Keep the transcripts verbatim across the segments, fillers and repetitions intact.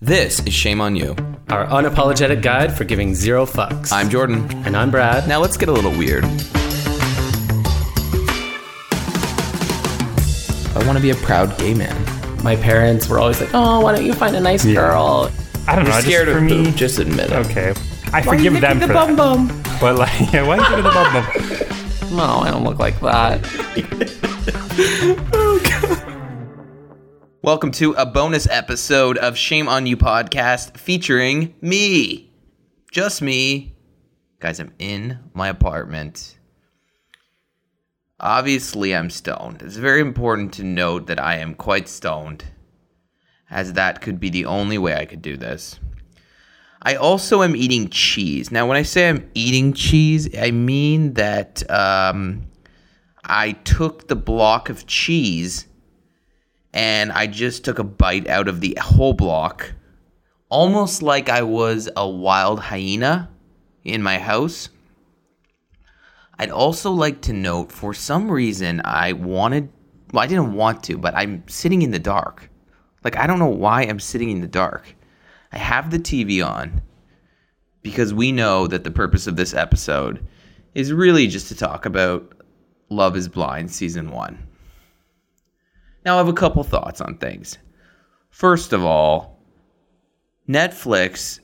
This is Shame on You, our unapologetic guide for giving zero fucks. I'm Jordan. And I'm Brad. Now let's get a little weird. I want to be a proud gay man. My parents were always like, oh, why don't you find a nice yeah. girl? I don't You're know. Scared just, of me, boob, just admit it. Okay. I why forgive them for the that. Bum bum? But like, yeah, why are you giving the bum bum? No, I don't look like that. Oh, God. Welcome to a bonus episode of Shame on You podcast featuring me. Just me. Guys, I'm in my apartment. Obviously, I'm stoned. It's very important to note that I am quite stoned, as that could be the only way I could do this. I also am eating cheese. Now, when I say I'm eating cheese, I mean that um, I took the block of cheese and I just took a bite out of the whole block, almost like I was a wild hyena in my house. I'd also like to note, for some reason, I wanted, well, I didn't want to, but I'm sitting in the dark. Like, I don't know why I'm sitting in the dark. I have the T V on, because we know that the purpose of this episode is really just to talk about Love is Blind Season one. Now, I have a couple thoughts on things. First of all, Netflix,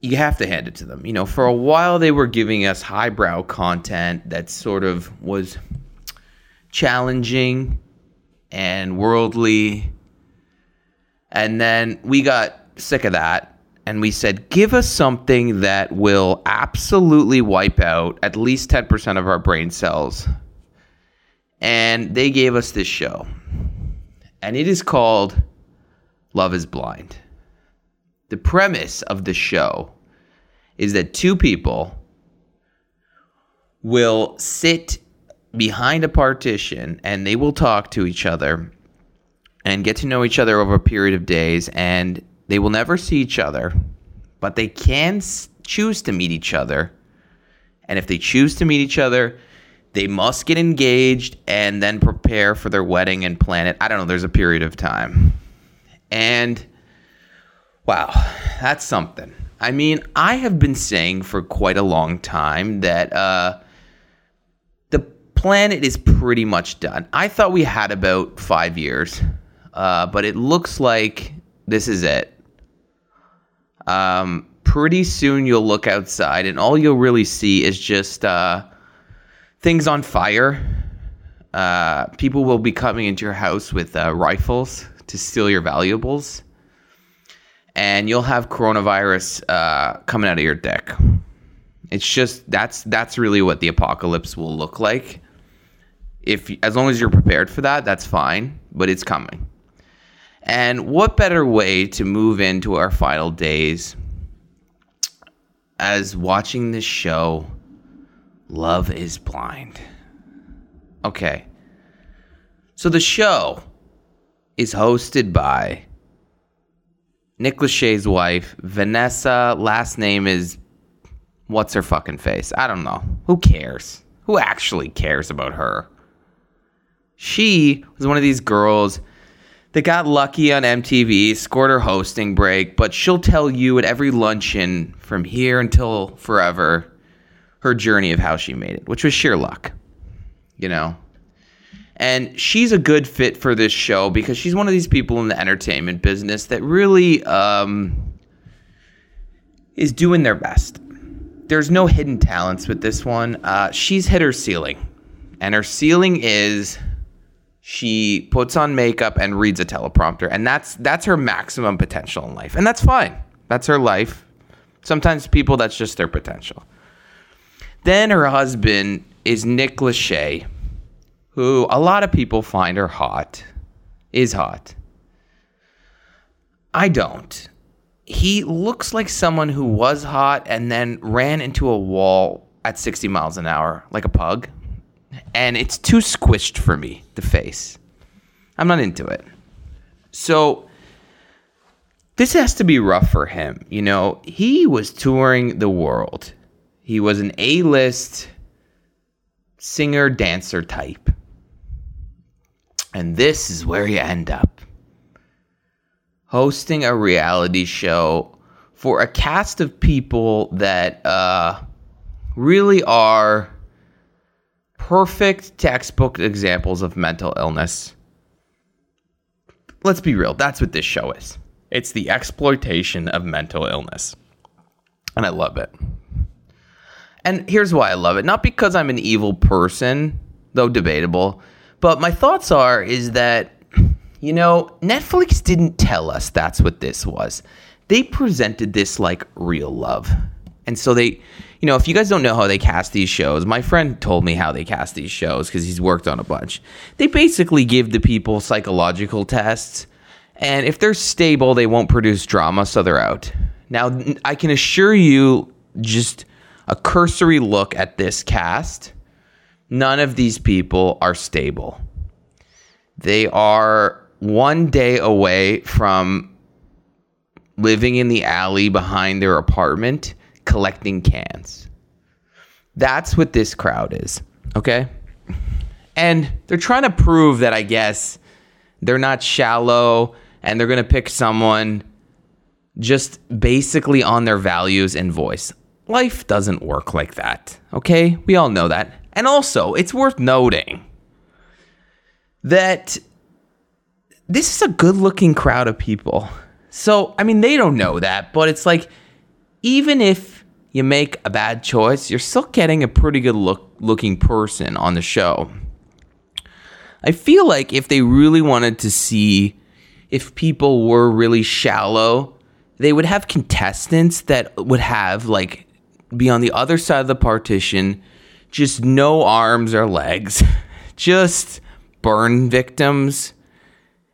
you have to hand it to them. You know, for a while they were giving us highbrow content that sort of was challenging and worldly. And then we got sick of that and we said, give us something that will absolutely wipe out at least ten percent of our brain cells. And they gave us this show. And it is called Love is Blind. The premise of the show is that two people will sit behind a partition and they will talk to each other and get to know each other over a period of days, and they will never see each other, but they can choose to meet each other. And if they choose to meet each other, they must get engaged and then prepare for their wedding and plan it. I don't know. There's a period of time. And wow, that's something. I mean, I have been saying for quite a long time that uh, the planet is pretty much done. I thought we had about five years, uh, but it looks like this is it. Um, pretty soon you'll look outside and all you'll really see is just Uh, things on fire. Uh, people will be coming into your house with uh, rifles to steal your valuables. And you'll have coronavirus uh, coming out of your dick. It's just, that's that's really what the apocalypse will look like. If as long as you're prepared for that, that's fine. But it's coming. And what better way to move into our final days as watching this show, Love is Blind. Okay. So the show is hosted by Nick Lachey's wife, Vanessa. Last name is what's her fucking face? I don't know. Who cares? Who actually cares about her? She was one of these girls that got lucky on M T V, scored her hosting break, but she'll tell you at every luncheon from here until forever her journey of how she made it, which was sheer luck, you know. And she's a good fit for this show because she's one of these people in the entertainment business that really um, is doing their best. There's no hidden talents with this one. Uh, she's hit her ceiling, and her ceiling is she puts on makeup and reads a teleprompter, and that's that's her maximum potential in life, and that's fine. That's her life. Sometimes people, that's just their potential. Then her husband is Nick Lachey, who a lot of people find are hot, is hot. I don't. He looks like someone who was hot and then ran into a wall at sixty miles an hour, like a pug. And it's too squished for me, the face. I'm not into it. So this has to be rough for him. You know, he was touring the world. He was an A-list singer-dancer type. And this is where you end up. hosting a reality show for a cast of people that uh, really are perfect textbook examples of mental illness. Let's be real. That's what this show is. It's the exploitation of mental illness. And I love it. And here's why I love it. Not because I'm an evil person, though debatable, but my thoughts are is that, you know, Netflix didn't tell us that's what this was. They presented this like real love. And so they, you know, if you guys don't know how they cast these shows, my friend told me how they cast these shows because he's worked on a bunch. They basically give the people psychological tests, and if they're stable, they won't produce drama, so they're out. Now, I can assure you just a cursory look at this cast. None of these people are stable. They are one day away from living in the alley behind their apartment, collecting cans. That's what this crowd is, okay? And they're trying to prove that, I guess, they're not shallow and they're going to pick someone just basically on their values and voice. Life doesn't work like that, okay? We all know that. And also, it's worth noting that this is a good-looking crowd of people. So, I mean, they don't know that, but it's like, even if you make a bad choice, you're still getting a pretty good-looking person on the show. I feel like if they really wanted to see if people were really shallow, they would have contestants that would have, like, be on the other side of the partition, just no arms or legs, just burn victims.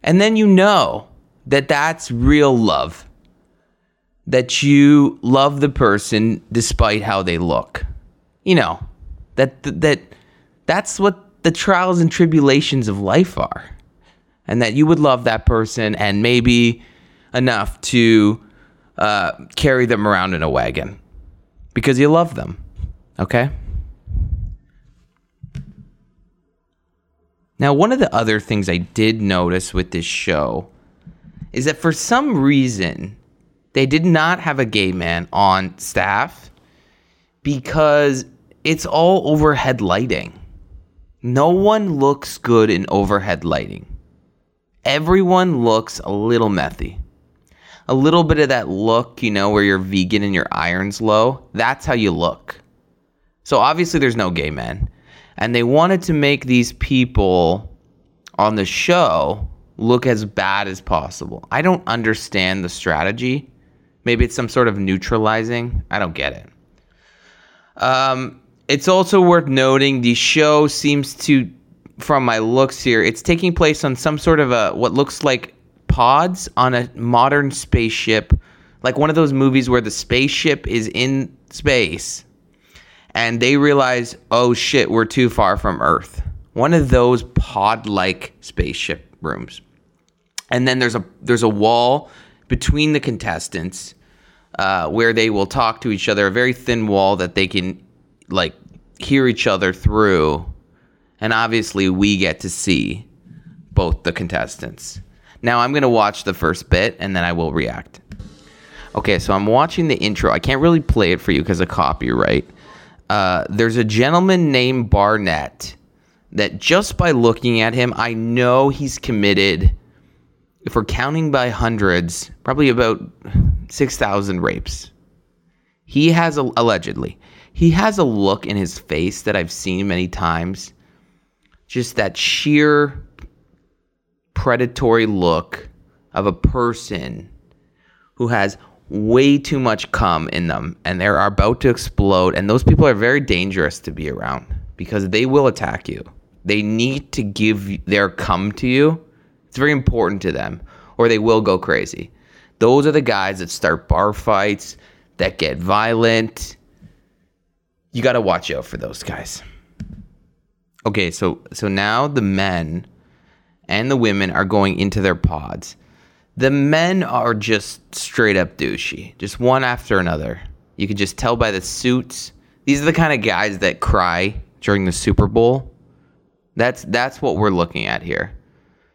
And then you know that that's real love, that you love the person despite how they look. You know, that that that's what the trials and tribulations of life are, and that you would love that person and maybe enough to Uh, carry them around in a wagon because you love them, okay? Now, one of the other things I did notice with this show is that for some reason, they did not have a gay man on staff because it's all overhead lighting. No one looks good in overhead lighting. Everyone looks a little methy. A little bit of that look, you know, where you're vegan and your iron's low. That's how you look. So obviously there's no gay men. And they wanted to make these people on the show look as bad as possible. I don't understand the strategy. Maybe it's some sort of neutralizing. I don't get it. Um, it's also worth noting the show seems to, from my looks here, it's taking place on some sort of a what looks like pods on a modern spaceship, like one of those movies where the spaceship is in space and they realize, oh shit, we're too far from Earth. One of those pod-like spaceship rooms. And then there's a there's a wall between the contestants uh, where they will talk to each other, a very thin wall that they can like hear each other through. And obviously we get to see both the contestants. Now, I'm going to watch the first bit, and then I will react. Okay, so I'm watching the intro. I can't really play it for you because of copyright. Uh, there's a gentleman named Barnett that just by looking at him, I know he's committed, if we're counting by hundreds, probably about six thousand rapes. He has, a, allegedly, he has a look in his face that I've seen many times. Just that sheer predatory look of a person who has way too much cum in them and they're about to explode, and those people are very dangerous to be around because they will attack you. They need to give their cum to you. It's very important to them or they will go crazy. Those are the guys that start bar fights, that get violent. You got to watch out for those guys. Okay, so so now the men and the women are going into their pods. The men are just straight up douchey, just one after another. You can just tell by the suits. These are the kind of guys that cry during the Super Bowl. That's that's what we're looking at here.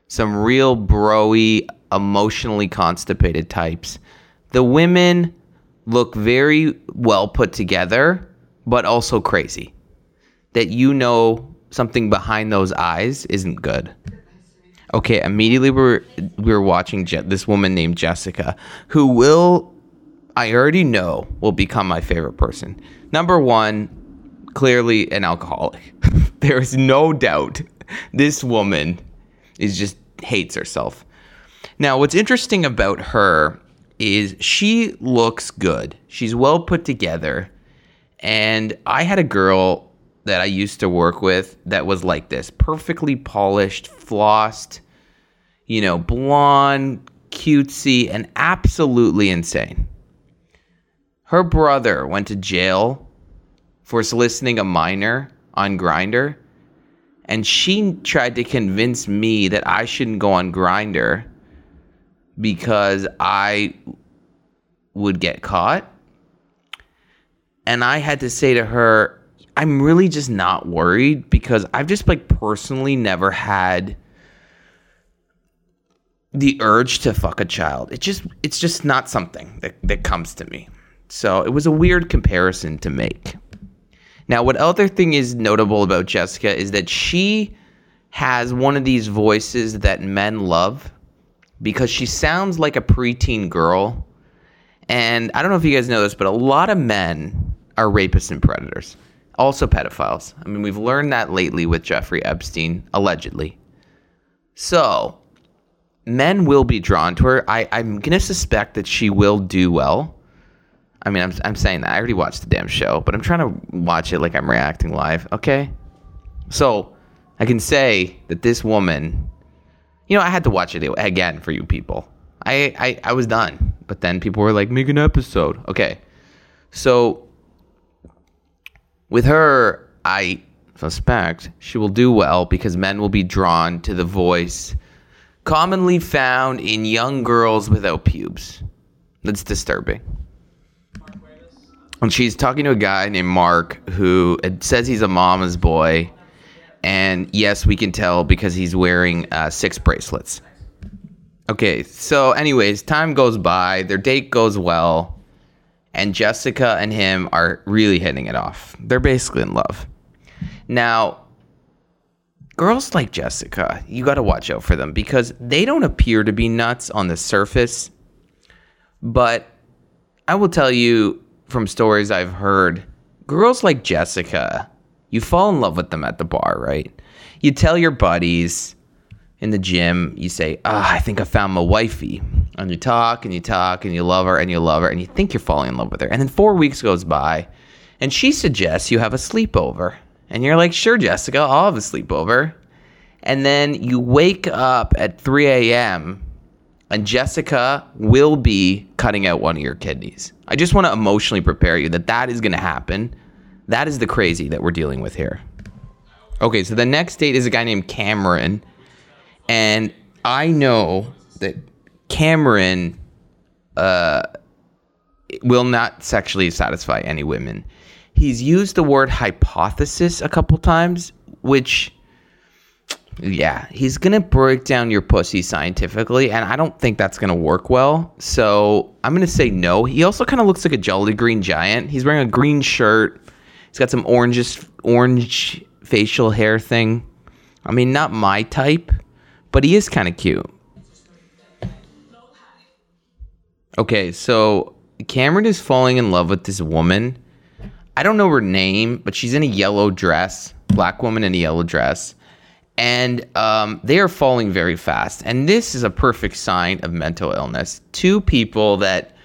Some real bro-y emotionally constipated types. The women look very well put together, but also crazy. That you know something behind those eyes isn't good. Okay, immediately we were, we were watching Je- this woman named Jessica, who will, I already know, will become my favorite person. Number one, clearly an alcoholic. There is no doubt this woman is just hates herself. Now, what's interesting about her is she looks good. She's well put together. And I had a girl that I used to work with that was like this. Perfectly polished, flossed, you know, blonde, cutesy, and absolutely insane. Her brother went to jail for soliciting a minor on Grindr. And she tried to convince me that I shouldn't go on Grindr because I would get caught. And I had to say to her, I'm really just not worried because I've just like personally never had the urge to fuck a child. It just it's just not something that, that comes to me. So it was a weird comparison to make. Now, what other thing is notable about Jessica is that she has one of these voices that men love because she sounds like a preteen girl. And I don't know if you guys know this, but a lot of men are rapists and predators, also pedophiles. I mean, we've learned that lately with Jeffrey Epstein, allegedly. So men will be drawn to her. I, I'm going to suspect that she will do well. I mean, I'm I'm saying that. I already watched the damn show, but I'm trying to watch it like I'm reacting live, okay? So I can say that this woman, you know, I had to watch it again for you people. I, I, I was done, but then people were like, make an episode. Okay, so with her, I suspect she will do well because men will be drawn to the voice commonly found in young girls without pubes. That's disturbing. And she's talking to a guy named Mark who says he's a mama's boy. And yes, we can tell because he's wearing uh, six bracelets. Okay, so anyways, time goes by. Their date goes well. And Jessica and him are really hitting it off. They're basically in love. Now, girls like Jessica, you got to watch out for them because they don't appear to be nuts on the surface. But I will tell you, from stories I've heard, girls like Jessica, you fall in love with them at the bar, right? You tell your buddies in the gym, you say, ah, oh, I think I found my wifey. And you talk and you talk and you love her and you love her and you think you're falling in love with her. And then four weeks goes by and she suggests you have a sleepover. And you're like, sure, Jessica, I'll have a sleepover. And then you wake up at three a.m., and Jessica will be cutting out one of your kidneys. I just want to emotionally prepare you that that is going to happen. That is the crazy that we're dealing with here. Okay, so the next date is a guy named Cameron. And I know that Cameron uh, will not sexually satisfy any women. He's used the word hypothesis a couple times, which... yeah, he's going to break down your pussy scientifically, and I don't think that's going to work well. So I'm going to say no. He also kind of looks like a Jolly Green Giant. He's wearing a green shirt. He's got some oranges, orange facial hair thing. I mean, not my type, but he is kind of cute. Okay, so Cameron is falling in love with this woman. I don't know her name, but she's in a yellow dress, black woman in a yellow dress. And um, they are falling very fast. And this is a perfect sign of mental illness. Two people that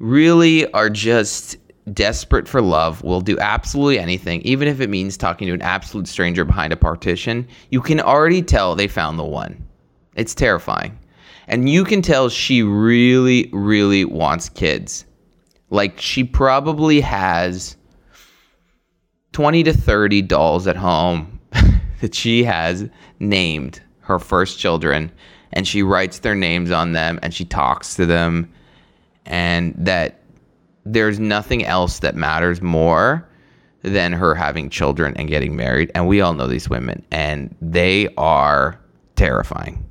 really are just desperate for love will do absolutely anything, even if it means talking to an absolute stranger behind a partition. You can already tell they found the one. It's terrifying. And you can tell she really, really wants kids. Like, she probably has twenty to thirty dolls at home that she has named her first children, and she writes their names on them and she talks to them, and that there's nothing else that matters more than her having children and getting married. And we all know these women, and they are terrifying.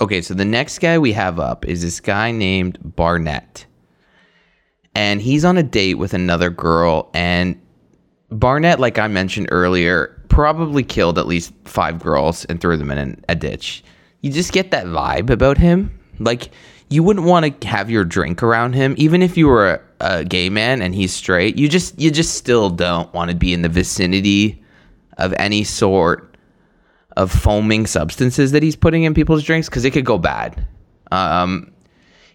Okay, so the next guy we have up is this guy named Barnett. And he's on a date with another girl. And Barnett, like I mentioned earlier, probably killed at least five girls and threw them in a ditch. You just get that vibe about him. Like, you wouldn't want to have your drink around him. Even if you were a, a gay man and he's straight, you just you just still don't want to be in the vicinity of any sort of foaming substances that he's putting in people's drinks, because it could go bad. Um,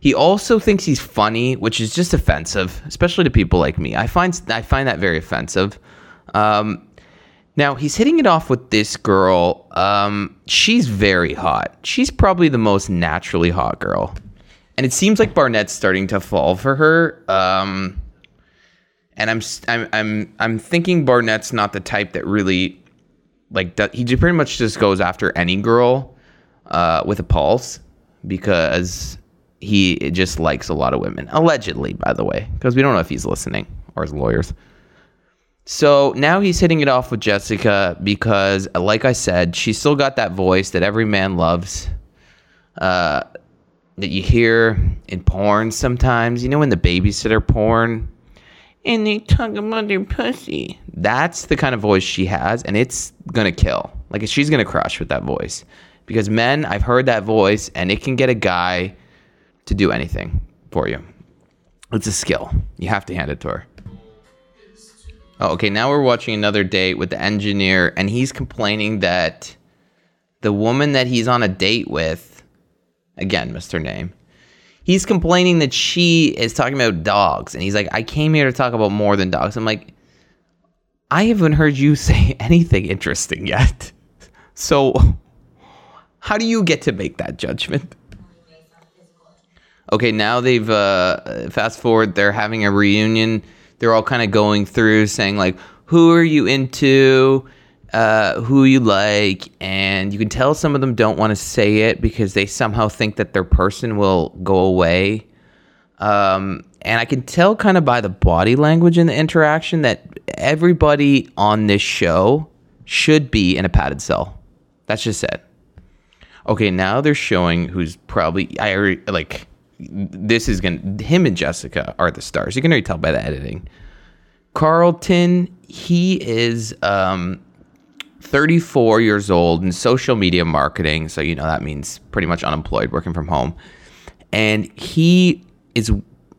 he also thinks he's funny, which is just offensive, especially to people like me. I find I find that very offensive. Um, now, he's hitting it off with this girl. Um, she's very hot. She's probably the most naturally hot girl. And it seems like Barnett's starting to fall for her. Um, and I'm, I'm, I'm, I'm thinking Barnett's not the type that really, like, he pretty much just goes after any girl uh, with a pulse, because he just likes a lot of women. Allegedly, by the way, because we don't know if he's listening or his lawyers. So now he's hitting it off with Jessica because, like I said, she's still got that voice that every man loves. Uh... that you hear in porn sometimes, you know, in the babysitter porn, and they talk about their pussy. That's the kind of voice she has, and it's gonna kill. Like, she's gonna crush with that voice, because men, I've heard that voice, and it can get a guy to do anything for you. It's a skill. You have to hand it to her. Oh, okay, now we're watching another date with the engineer, and he's complaining that the woman that he's on a date with, again, Mister Name, he's complaining that she is talking about dogs. And he's like, I came here to talk about more than dogs. I'm like, I haven't heard you say anything interesting yet. So how do you get to make that judgment? Okay, now they've, uh, fast forward, they're having a reunion. They're all kind of going through saying, like, who are you into? Uh, who you like, and you can tell some of them don't want to say it because they somehow think that their person will go away. Um, and I can tell kind of by the body language and the interaction that everybody on this show should be in a padded cell. That's just it. Okay, now they're showing who's probably, I already, like, this is going to, him and Jessica are the stars. You can already tell by the editing. Carlton, he is, um, thirty-four years old in social media marketing. So, you know, that means pretty much unemployed, working from home. And he is,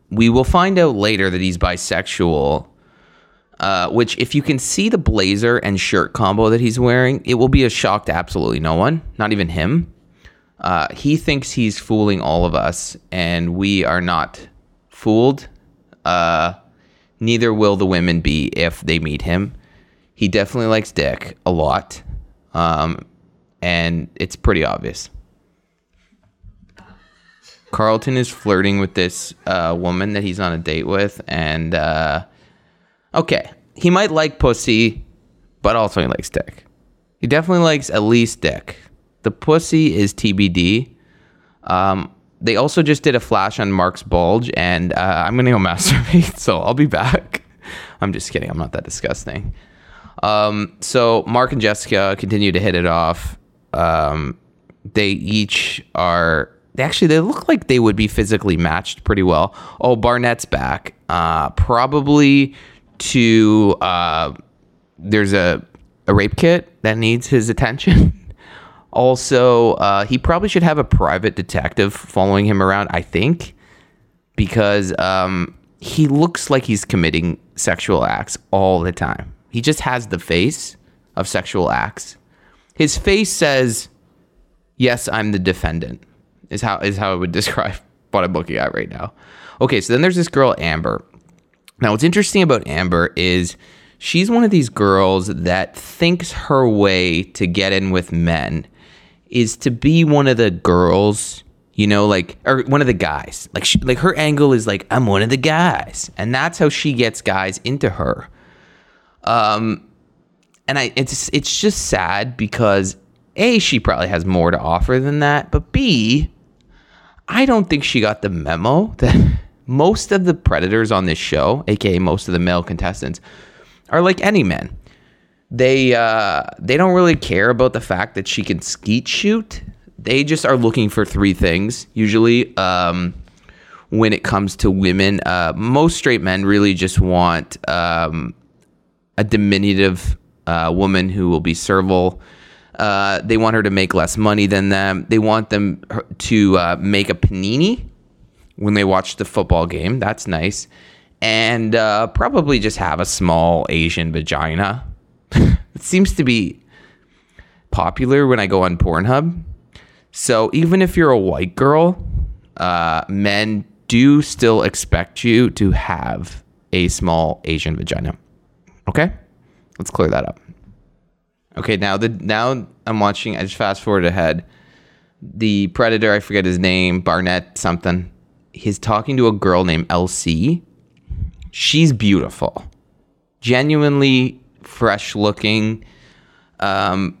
we will find out later that he's bisexual, uh, which, if you can see the blazer and shirt combo that he's wearing, it will be a shock to absolutely no one, not even him. Uh, he thinks he's fooling all of us, and we are not fooled. Uh, neither will the women be if they meet him. He definitely likes dick a lot, um, and it's pretty obvious. Carlton is flirting with this uh, woman that he's on a date with, and, uh, okay, he might like pussy, but also he likes dick. He definitely likes at least dick. The pussy is T B D. Um, they also just did a flash on Mark's bulge, and uh, I'm going to go masturbate, so I'll be back. I'm just kidding. I'm not that disgusting. Um, so Mark and Jessica continue to hit it off. Um, they each are, they actually, they look like they would be physically matched pretty well. Oh, Barnett's back. Uh, probably to, uh, there's a, a rape kit that needs his attention. Also, uh, he probably should have a private detective following him around, I think, because, um, he looks like he's committing sexual acts all the time. He just has the face of sexual acts. His face says, yes, I'm the defendant, is how is how I would describe what I'm looking at right now. Okay, so then there's this girl, Amber. Now, what's interesting about Amber is she's one of these girls that thinks her way to get in with men is to be one of the girls, you know, like, or one of the guys. Like, she, like her angle is like, I'm one of the guys. And that's how she gets guys into her. Um, and I, it's, it's just sad because A, she probably has more to offer than that, but B, I don't think she got the memo that most of the predators on this show, A K A most of the male contestants, are like any men. They, uh, they don't really care about the fact that she can skeet shoot. they just are looking for three things usually. Um, when it comes to women, uh, most straight men really just want um, a diminutive uh, woman who will be servile. Uh, they want her to make less money than them. They want them to uh, make a panini when they watch the football game. That's nice. And uh, probably just have a small Asian vagina. It seems to be popular when I go on Pornhub. So even if you're a white girl, uh, men do still expect you to have a small Asian vagina. Okay? Let's clear that up. Okay, now the now I'm watching, I just fast forward ahead. The predator, I forget his name, Barnett something. He's talking to a girl named L C. She's beautiful. Genuinely fresh looking. Um,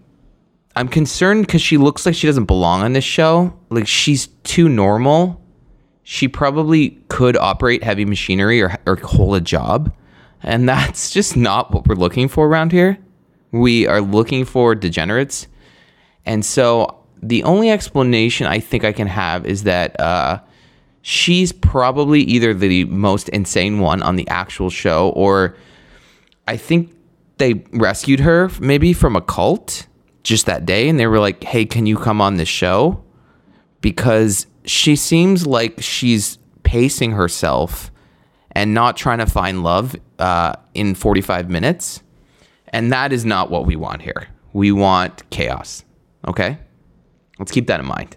I'm concerned because she looks like she doesn't belong on this show. Like, she's too normal. She probably could operate heavy machinery or, or hold a job. And that's just not what we're looking for around here. We are looking for degenerates. And so the only explanation I think I can have is that uh, she's probably either the most insane one on the actual show, or I think they rescued her maybe from a cult just that day. And they were like, hey, can you come on this show? Because she seems like she's pacing herself and not trying to find love uh, in forty-five minutes. And that is not what we want here. We want chaos. Okay? Let's keep that in mind.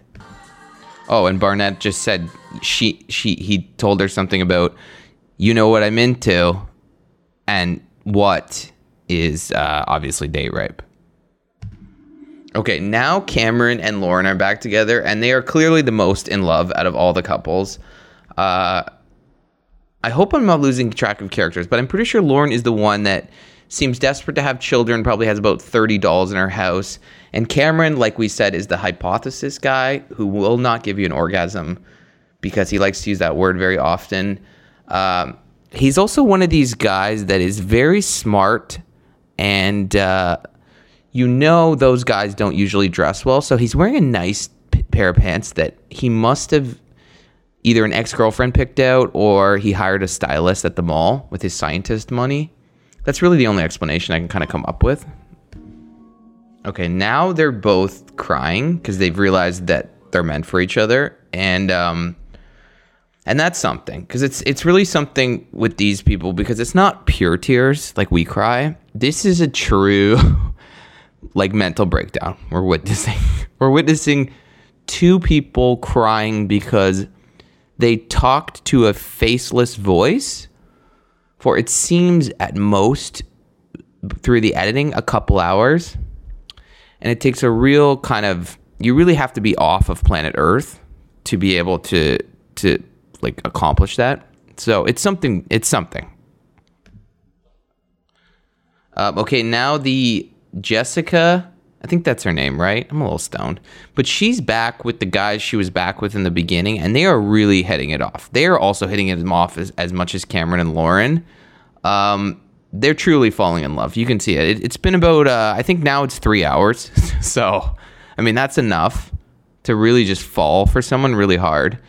Oh, and Barnett just said she she he told her something about, you know what I'm into, and what is uh, obviously date rape. Okay, now Cameron and Lauren are back together, and they are clearly the most in love out of all the couples. Uh, I hope I'm not losing track of characters, but I'm pretty sure Lauren is the one that seems desperate to have children, probably has about thirty dolls in her house. And Cameron, like we said, is the hypothesis guy who will not give you an orgasm because he likes to use that word very often. Um, he's also one of these guys that is very smart, and uh, you know those guys don't usually dress well. So he's wearing a nice p- pair of pants that he must have either an ex-girlfriend picked out, or he hired a stylist at the mall with his scientist money. That's really the only explanation I can kind of come up with. Okay, now they're both crying because they've realized that they're meant for each other. And um, and that's something, because it's it's really something with these people, because it's not pure tears like we cry. This is a true like mental breakdown we're witnessing. We're witnessing two people crying because they talked to a faceless voice for, it seems, at most, through the editing, a couple hours. And it takes a real kind of, you really have to be off of planet Earth to be able to, to like, accomplish that. So it's something, it's something. Uh, okay, now the Jessica, I think that's her name, right? I'm a little stoned. But she's back with the guys she was back with in the beginning, and they are really hitting it off. They are also hitting it off as, as much as Cameron and Lauren. Um, they're truly falling in love. You can see it. it it's been about, uh, I think now it's three hours. So, I mean, that's enough to really just fall for someone really hard.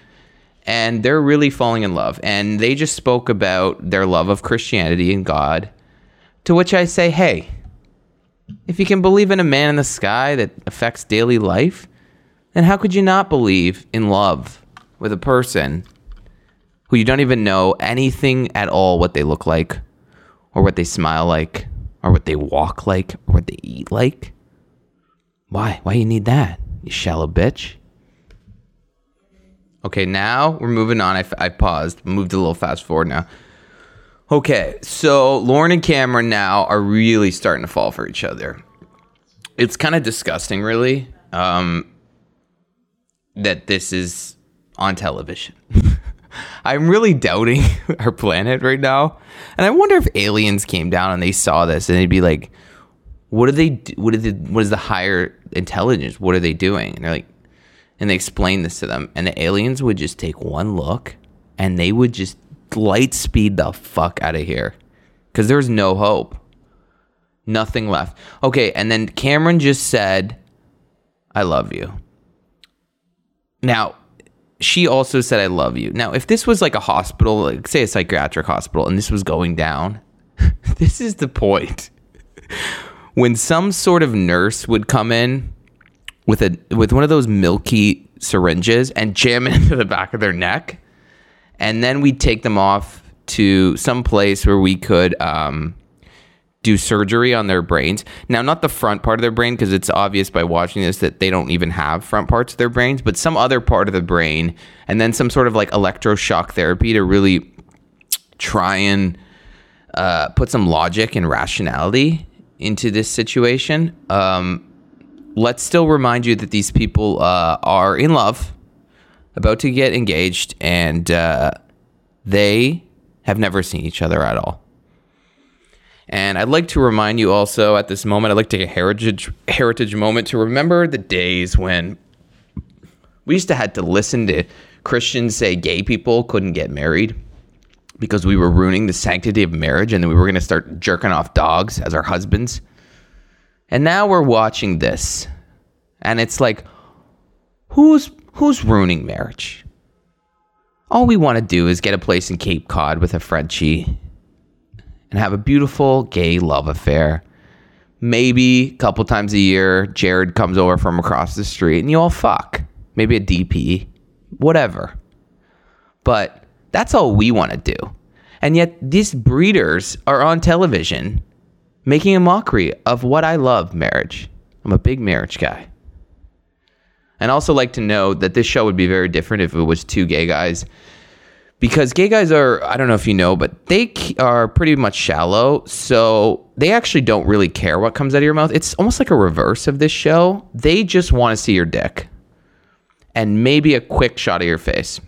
And they're really falling in love. And they just spoke about their love of Christianity and God, to which I say, hey, if you can believe in a man in the sky that affects daily life, then how could you not believe in love with a person who you don't even know anything at all what they look like, or what they smile like, or what they walk like, or what they eat like? Why? Why you need that, you shallow bitch? Okay, now we're moving on. I, I paused, moved a little fast forward now. Okay, so Lauren and Cameron now are really starting to fall for each other. It's kind of disgusting, really, um, that this is on television. I'm really doubting our planet right now. And I wonder if aliens came down and they saw this and they'd be like, what are they, what are the, what is the higher intelligence? What are they doing? And they're like, and they explain this to them. And the aliens would just take one look and they would just light speed the fuck out of here, because there's no hope, nothing left. Okay, and then Cameron just said, I love you. Now, she also said, I love you. Now, if this was like a hospital, like say a psychiatric hospital, and this was going down, this is the point. When some sort of nurse would come in with a with one of those milky syringes and jam it into the back of their neck, and then we'd take them off to some place where we could um, do surgery on their brains. Now, not the front part of their brain, because it's obvious by watching this that they don't even have front parts of their brains, but some other part of the brain, and then some sort of like electroshock therapy to really try and uh, put some logic and rationality into this situation. Um, let's still remind you that these people uh, are in love, about to get engaged, and uh, they have never seen each other at all. And I'd like to remind you also at this moment, I'd like to take a heritage, heritage moment to remember the days when we used to had to listen to Christians say gay people couldn't get married, because we were ruining the sanctity of marriage, and then we were going to start jerking off dogs as our husbands. And now we're watching this, and it's like, who's who's ruining marriage? All we want to do is get a place in Cape Cod with a Frenchie and have a beautiful gay love affair. Maybe a couple times a year, Jared comes over from across the street, and you all fuck. Maybe a D P, whatever. But that's all we want to do. And yet these breeders are on television making a mockery of what I love, marriage. I'm a big marriage guy. And also like to know that this show would be very different if it was two gay guys, because gay guys are, I don't know if you know, but they are pretty much shallow. So they actually don't really care what comes out of your mouth. It's almost like a reverse of this show. They just want to see your dick and maybe a quick shot of your face.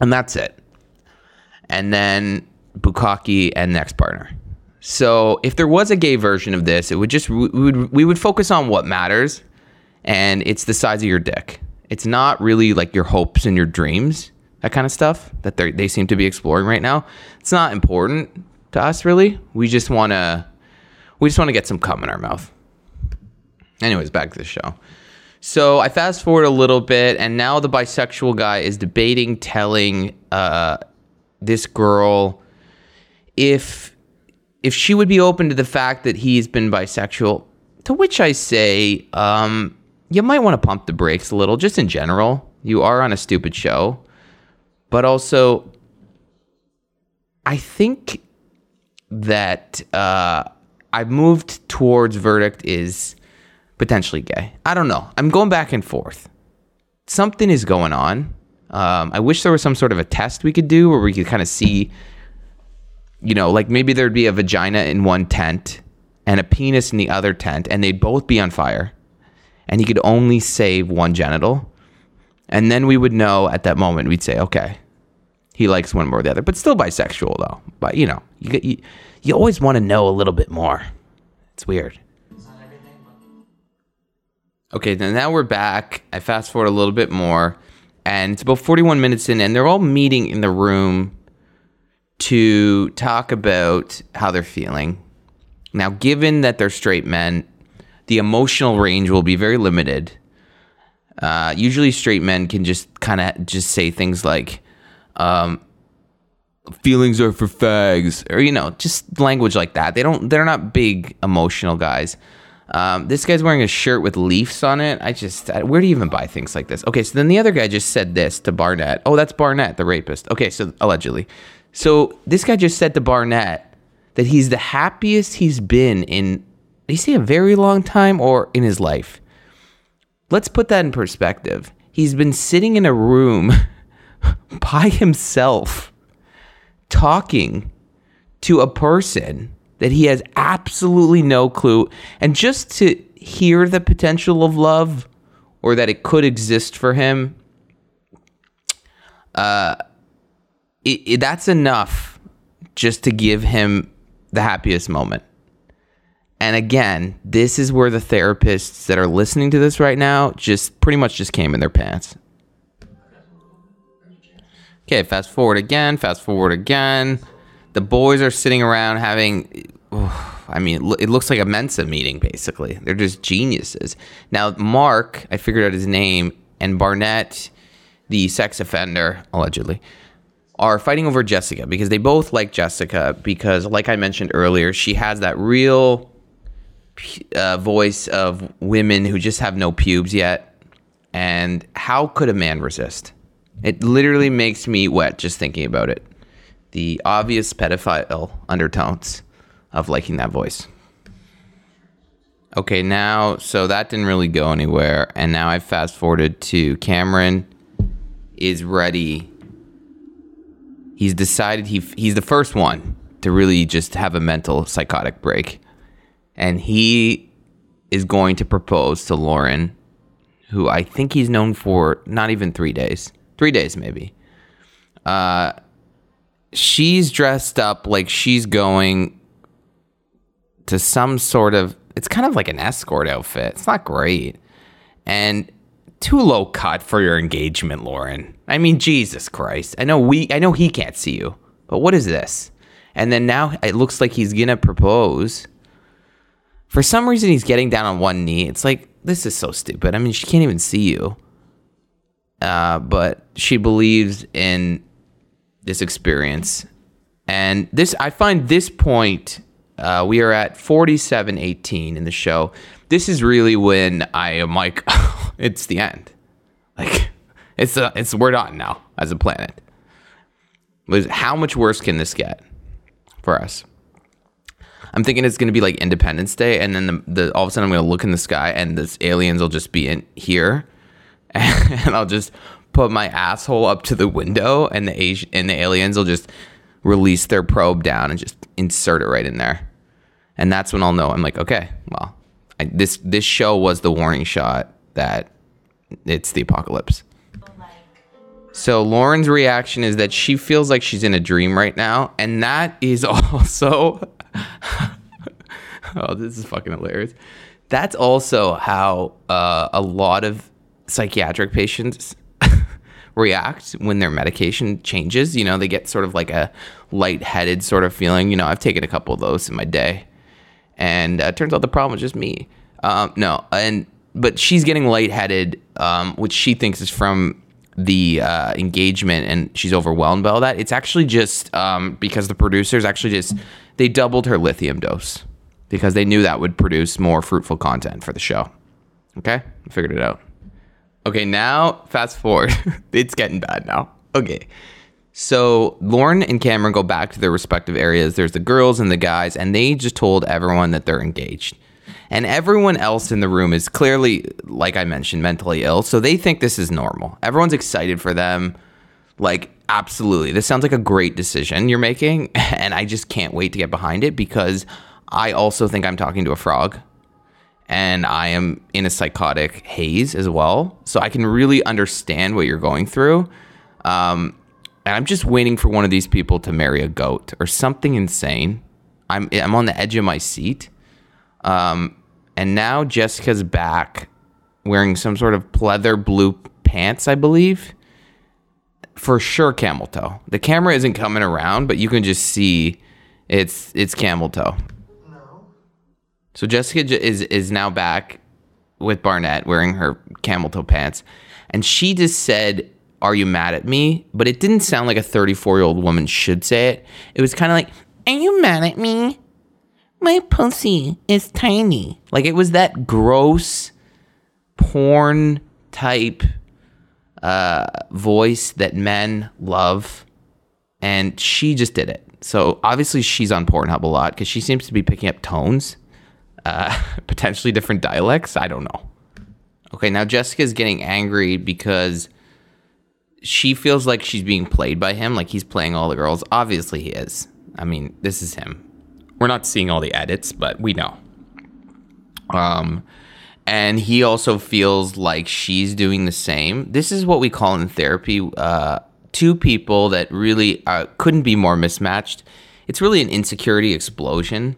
And that's it. And then bukkake and next partner. So if there was a gay version of this, it would just, we would, we would focus on what matters. And it's the size of your dick. It's not really like your hopes and your dreams, that kind of stuff that they they seem to be exploring right now. It's not important to us, really. We just want to, we just want to get some cum in our mouth. Anyways, back to the show. So I fast forward a little bit, and now the bisexual guy is debating telling uh, this girl if if she would be open to the fact that he's been bisexual, to which I say, um, you might want to pump the brakes a little, just in general. You are on a stupid show. But also, I think that uh, I've moved towards verdict is potentially gay. I don't know. I'm going back and forth. Something is going on. Um, I wish there was some sort of a test we could do where we could kind of see, you know, like maybe there'd be a vagina in one tent and a penis in the other tent, and they'd both be on fire, and you could only save one genital. And then we would know at that moment, we'd say, okay, he likes one more or the other, but still bisexual though. But you know, you, you, you always want to know a little bit more. It's weird. Okay, then now we're back. I fast forward a little bit more, and it's about forty-one minutes in, and they're all meeting in the room to talk about how they're feeling. Now, given that they're straight men, the emotional range will be very limited. Uh, usually straight men can just kind of just say things like, um, feelings are for fags, or, you know, just language like that. They don't, they're not big emotional guys. Um, this guy's wearing a shirt with leaves on it. I just, I, where do you even buy things like this? Okay, so then the other guy just said this to Barnett. Oh, that's Barnett, the rapist. Okay, so allegedly. So this guy just said to Barnett that he's the happiest he's been in, did he say a very long time, or in his life? Let's put that in perspective. He's been sitting in a room by himself talking to a person that he has absolutely no clue. And just to hear the potential of love, or that it could exist for him, uh, it, it, that's enough just to give him the happiest moment. And again, this is where the therapists that are listening to this right now just pretty much just came in their pants. Okay, fast forward again, fast forward again. The boys are sitting around having, oh, I mean, it looks like a Mensa meeting, basically. They're just geniuses. Now, Mark, I figured out his name, and Barnett, the sex offender, allegedly, are fighting over Jessica because they both like Jessica because, like I mentioned earlier, she has that real uh, voice of women who just have no pubes yet. And how could a man resist? It literally makes me wet just thinking about it. The obvious pedophile undertones of liking that voice. Okay, now, so that didn't really go anywhere. And now I fast forwarded to Cameron is ready. He's decided he he's the first one to really just have a mental psychotic break. And he is going to propose to Lauren, who I think he's known for not even three days. Three days, maybe. Uh, she's dressed up like she's going to some sort of... It's kind of like an escort outfit. It's not great. And too low cut for your engagement, Lauren. I mean, Jesus Christ. I know we. I know he can't see you, but what is this? And then now it looks like he's going to propose. For some reason, he's getting down on one knee. It's like, this is so stupid. I mean, she can't even see you. Uh, but she believes in this experience. And this, I find this point, uh, we are at forty-seven eighteen in the show. This is really when I am like, oh, it's the end. Like, it's a, it's we're done now as a planet. How much worse can this get for us? I'm thinking it's going to be like Independence Day, and then the, the all of a sudden I'm going to look in the sky, and this aliens will just be in here. And I'll just put my asshole up to the window, and the Asian, and the aliens will just release their probe down and just insert it right in there. And that's when I'll know. I'm like, okay, well, I, this this show was the warning shot that it's the apocalypse. So Lauren's reaction is that she feels like she's in a dream right now, and that is also... oh, this is fucking hilarious. That's also how uh, a lot of psychiatric patients react when their medication changes. You know, they get sort of like a lightheaded sort of feeling. You know, I've taken a couple of those in my day, and it uh, turns out the problem was just me. Um, no, and but she's getting lightheaded, um, which she thinks is from the uh, engagement, and she's overwhelmed by all that. It's actually just um, because the producers actually just they doubled her lithium dose because they knew that would produce more fruitful content for the show. Okay, I figured it out. Okay, now, fast forward. It's getting bad now. Okay. So, Lauren and Cameron go back to their respective areas. There's the girls and the guys, and they just told everyone that they're engaged. And everyone else in the room is clearly, like I mentioned, mentally ill. So, they think this is normal. Everyone's excited for them. Like, absolutely. This sounds like a great decision you're making, and I just can't wait to get behind it because I also think I'm talking to a frog. And I am in a psychotic haze as well. So I can really understand what you're going through. Um, and I'm just waiting for one of these people to marry a goat or something insane. I'm I'm on the edge of my seat. Um, and now Jessica's back wearing some sort of pleather blue pants, I believe. For sure, camel toe. The camera isn't coming around, but you can just see it's it's camel toe. So Jessica is is now back with Barnett wearing her camel toe pants. And she just said, are you mad at me? But it didn't sound like a thirty-four-year-old woman should say it. It was kind of like, are you mad at me? My pussy is tiny. Like it was that gross porn type uh, voice that men love. And she just did it. So obviously she's on Pornhub a lot because she seems to be picking up tones. Uh, potentially different dialects. I don't know. Okay, now Jessica's getting angry because she feels like she's being played by him, like he's playing all the girls. Obviously he is. I mean, this is him. We're not seeing all the edits, but we know. Um, and he also feels like she's doing the same. This is what we call in therapy uh, two people that really uh, couldn't be more mismatched. It's really an insecurity explosion.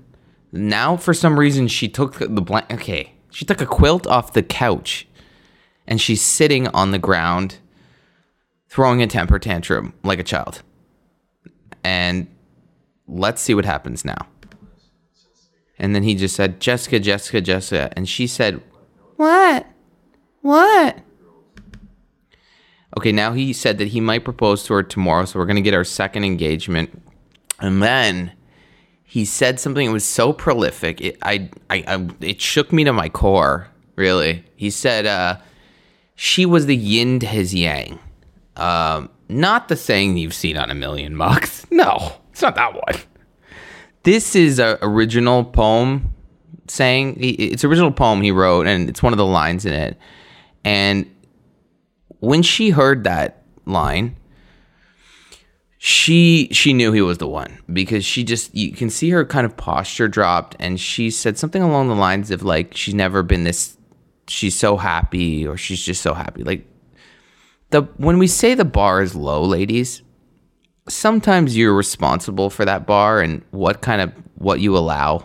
Now, for some reason, she took the blanket. Okay, she took a quilt off the couch, and she's sitting on the ground, throwing a temper tantrum like a child. And let's see what happens now. And then he just said, "Jessica, Jessica, Jessica," and she said, "What? What?" Okay, now he said that he might propose to her tomorrow, so we're going to get our second engagement. And then he said something that was so prolific, it, I, I, I, it shook me to my core, really. He said uh, she was the yin to his yang. Uh, not the thing you've seen on a million mugs. No, it's not that one. This is an original poem saying, it's an original poem he wrote, and it's one of the lines in it. And when she heard that line, she she knew he was the one, because she just, you can see her kind of posture dropped, and she said something along the lines of like, she's never been this, she's so happy, or she's just so happy. Like, the when we say the bar is low, ladies, sometimes you're responsible for that bar and what kind of, what you allow.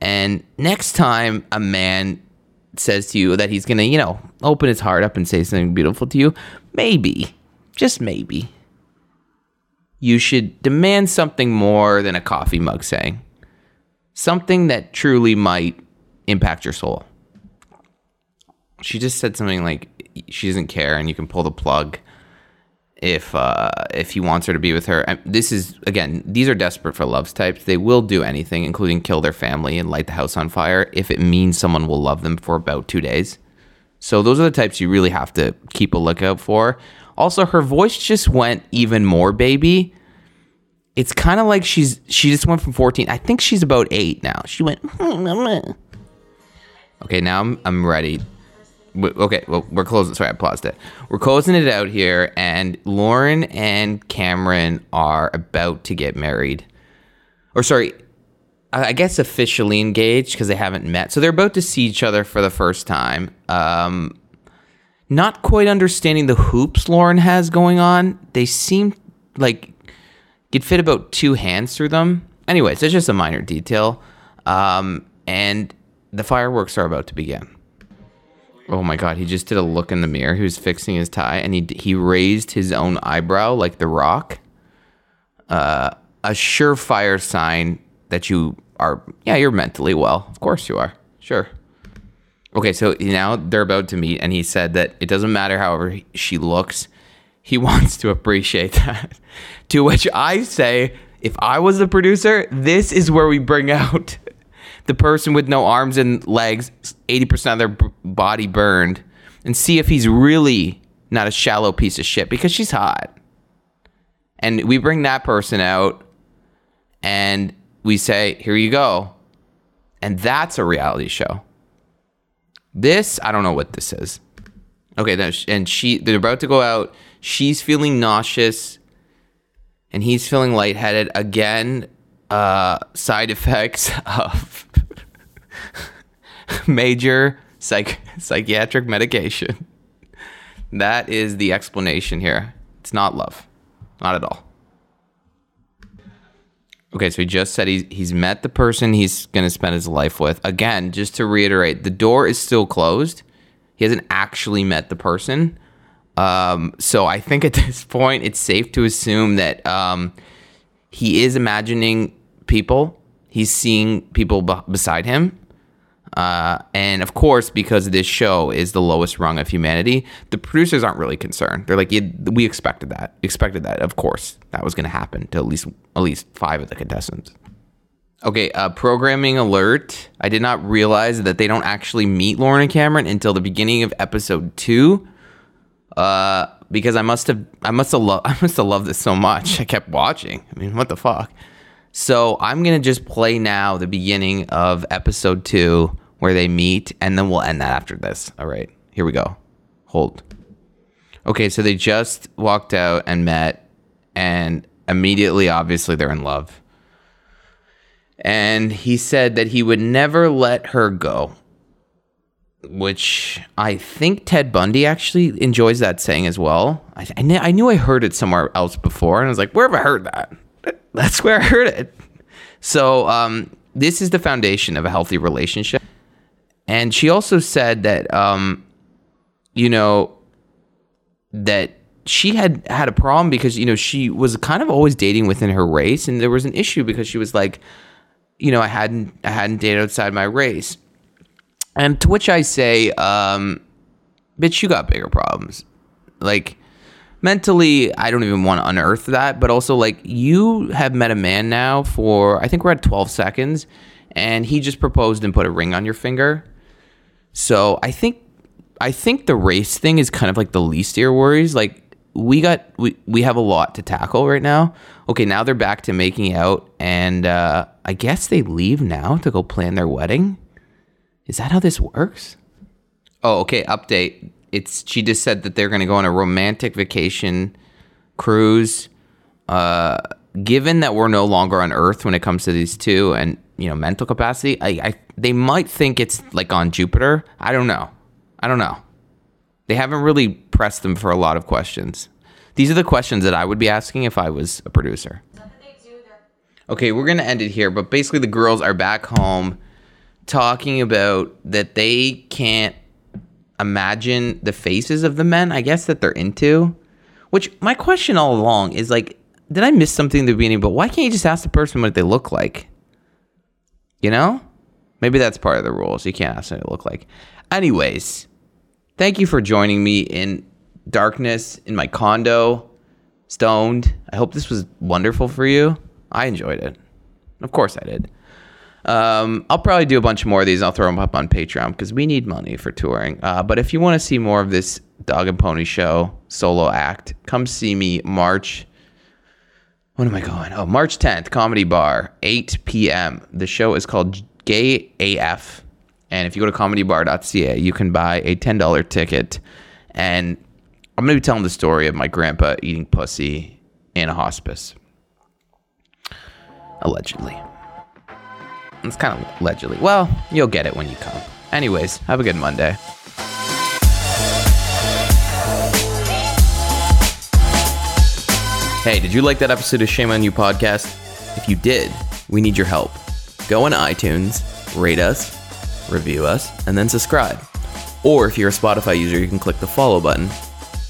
And next time a man says to you that he's going to, you know, open his heart up and say something beautiful to you, maybe, just maybe, you should demand something more than a coffee mug saying. Something that truly might impact your soul. She just said something like she doesn't care and you can pull the plug if uh, if he wants her to be with her. And this is, again, these are desperate for loves types. They will do anything, including kill their family and light the house on fire, if it means someone will love them for about two days. So those are the types you really have to keep a lookout for. Also, her voice just went even more baby. It's kind of like she's she just went from fourteen. I think she's about eight now. She went. Okay, now I'm I'm ready. Okay, well, we're closing. Sorry, I paused it. We're closing it out here, and Lauren and Cameron are about to get married. Or sorry, I guess officially engaged because they haven't met. So they're about to see each other for the first time. Um, not quite understanding the hoops Lauren has going on. They seem like you'd fit about two hands through them. Anyways, it's just a minor detail. Um, and the fireworks are about to begin. Oh my God, he just did a look in the mirror. He was fixing his tie, and he he raised his own eyebrow like The Rock. Uh, a surefire sign that you are, yeah, you're mentally well. Of course you are. Sure. Okay, so now they're about to meet, and he said that it doesn't matter however she looks. He wants to appreciate that. To which I say, if I was the producer, this is where we bring out the person with no arms and legs, eighty percent of their b- body burned, and see if he's really not a shallow piece of shit, because she's hot. And we bring that person out, and we say, here you go. And that's a reality show. This, I don't know what this is. Okay, and she they're about to go out. She's feeling nauseous, and he's feeling lightheaded. Again, uh, side effects of major psych- psychiatric medication. That is the explanation here. It's not love. Not at all. Okay, so he just said he's, he's met the person he's going to spend his life with. Again, just to reiterate, the door is still closed. He hasn't actually met the person. Um, so I think at this point, it's safe to assume that um, he is imagining people. He's seeing people b- beside him. Uh, and of course, because this show is the lowest rung of humanity, the producers aren't really concerned. They're like, yeah, we expected that, expected that. Of course, that was going to happen to at least at least five of the contestants. Okay, uh, programming alert. I did not realize that they don't actually meet Lauren and Cameron until the beginning of episode two, uh, because I must have I must have loved I must have loved this so much. I kept watching. I mean, what the fuck? So I'm gonna just play now the beginning of episode two, where they meet, and then we'll end that after this. All right, here we go. Hold. Okay, so they just walked out and met, and immediately, obviously, they're in love. And he said that he would never let her go, which I think Ted Bundy actually enjoys that saying as well. I, I, kn- I knew I heard it somewhere else before, and I was like, where have I heard that? That's where I heard it. So um, this is the foundation of a healthy relationship. And she also said that, um, you know, that she had had a problem because, you know, she was kind of always dating within her race. And there was an issue because she was like, you know, I hadn't I hadn't dated outside my race. And to which I say, um, bitch, you got bigger problems. Like, mentally, I don't even want to unearth that. But also, like, you have met a man now for, I think we're at twelve seconds, and he just proposed and put a ring on your finger. So I think I think the race thing is kind of like the least of your worries. Like, we got we, we have a lot to tackle right now. Okay, now they're back to making out, and uh, I guess they leave now to go plan their wedding. Is that how this works? Oh, okay, update. It's she just said that they're going to go on a romantic vacation cruise. Uh, given that we're no longer on Earth when it comes to these two, and you know, mental capacity, I, I they might think it's like on Jupiter. I don't know. I don't know. They haven't really pressed them for a lot of questions. These are the questions that I would be asking if I was a producer. Okay, we're going to end it here, but basically the girls are back home talking about that they can't imagine the faces of the men, I guess, that they're into. Which, my question all along is like, did I miss something in the beginning? But why can't you just ask the person what they look like? You know? Maybe that's part of the rules. You can't ask what they look like. Anyways, thank you for joining me in darkness in my condo, stoned. I hope this was wonderful for you. I enjoyed it. Of course I did. Um, I'll probably do a bunch more of these. I'll throw them up on Patreon because we need money for touring. Uh, but if you want to see more of this dog and pony show solo act, come see me March. When am I going? Oh, March tenth, Comedy Bar, eight p.m. The show is called Gay A F. And if you go to comedy bar dot c a, you can buy a ten dollars ticket. And I'm going to be telling the story of my grandpa eating pussy in a hospice. Allegedly. It's kind of allegedly. Well, you'll get it when you come. Anyways, have a good Monday. Hey, did you like that episode of Shame on You podcast? If you did, we need your help. Go on iTunes, rate us, review us, and then subscribe. Or if you're a Spotify user, you can click the follow button.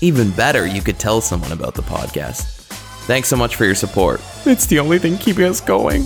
Even better, you could tell someone about the podcast. Thanks so much for your support. It's the only thing keeping us going.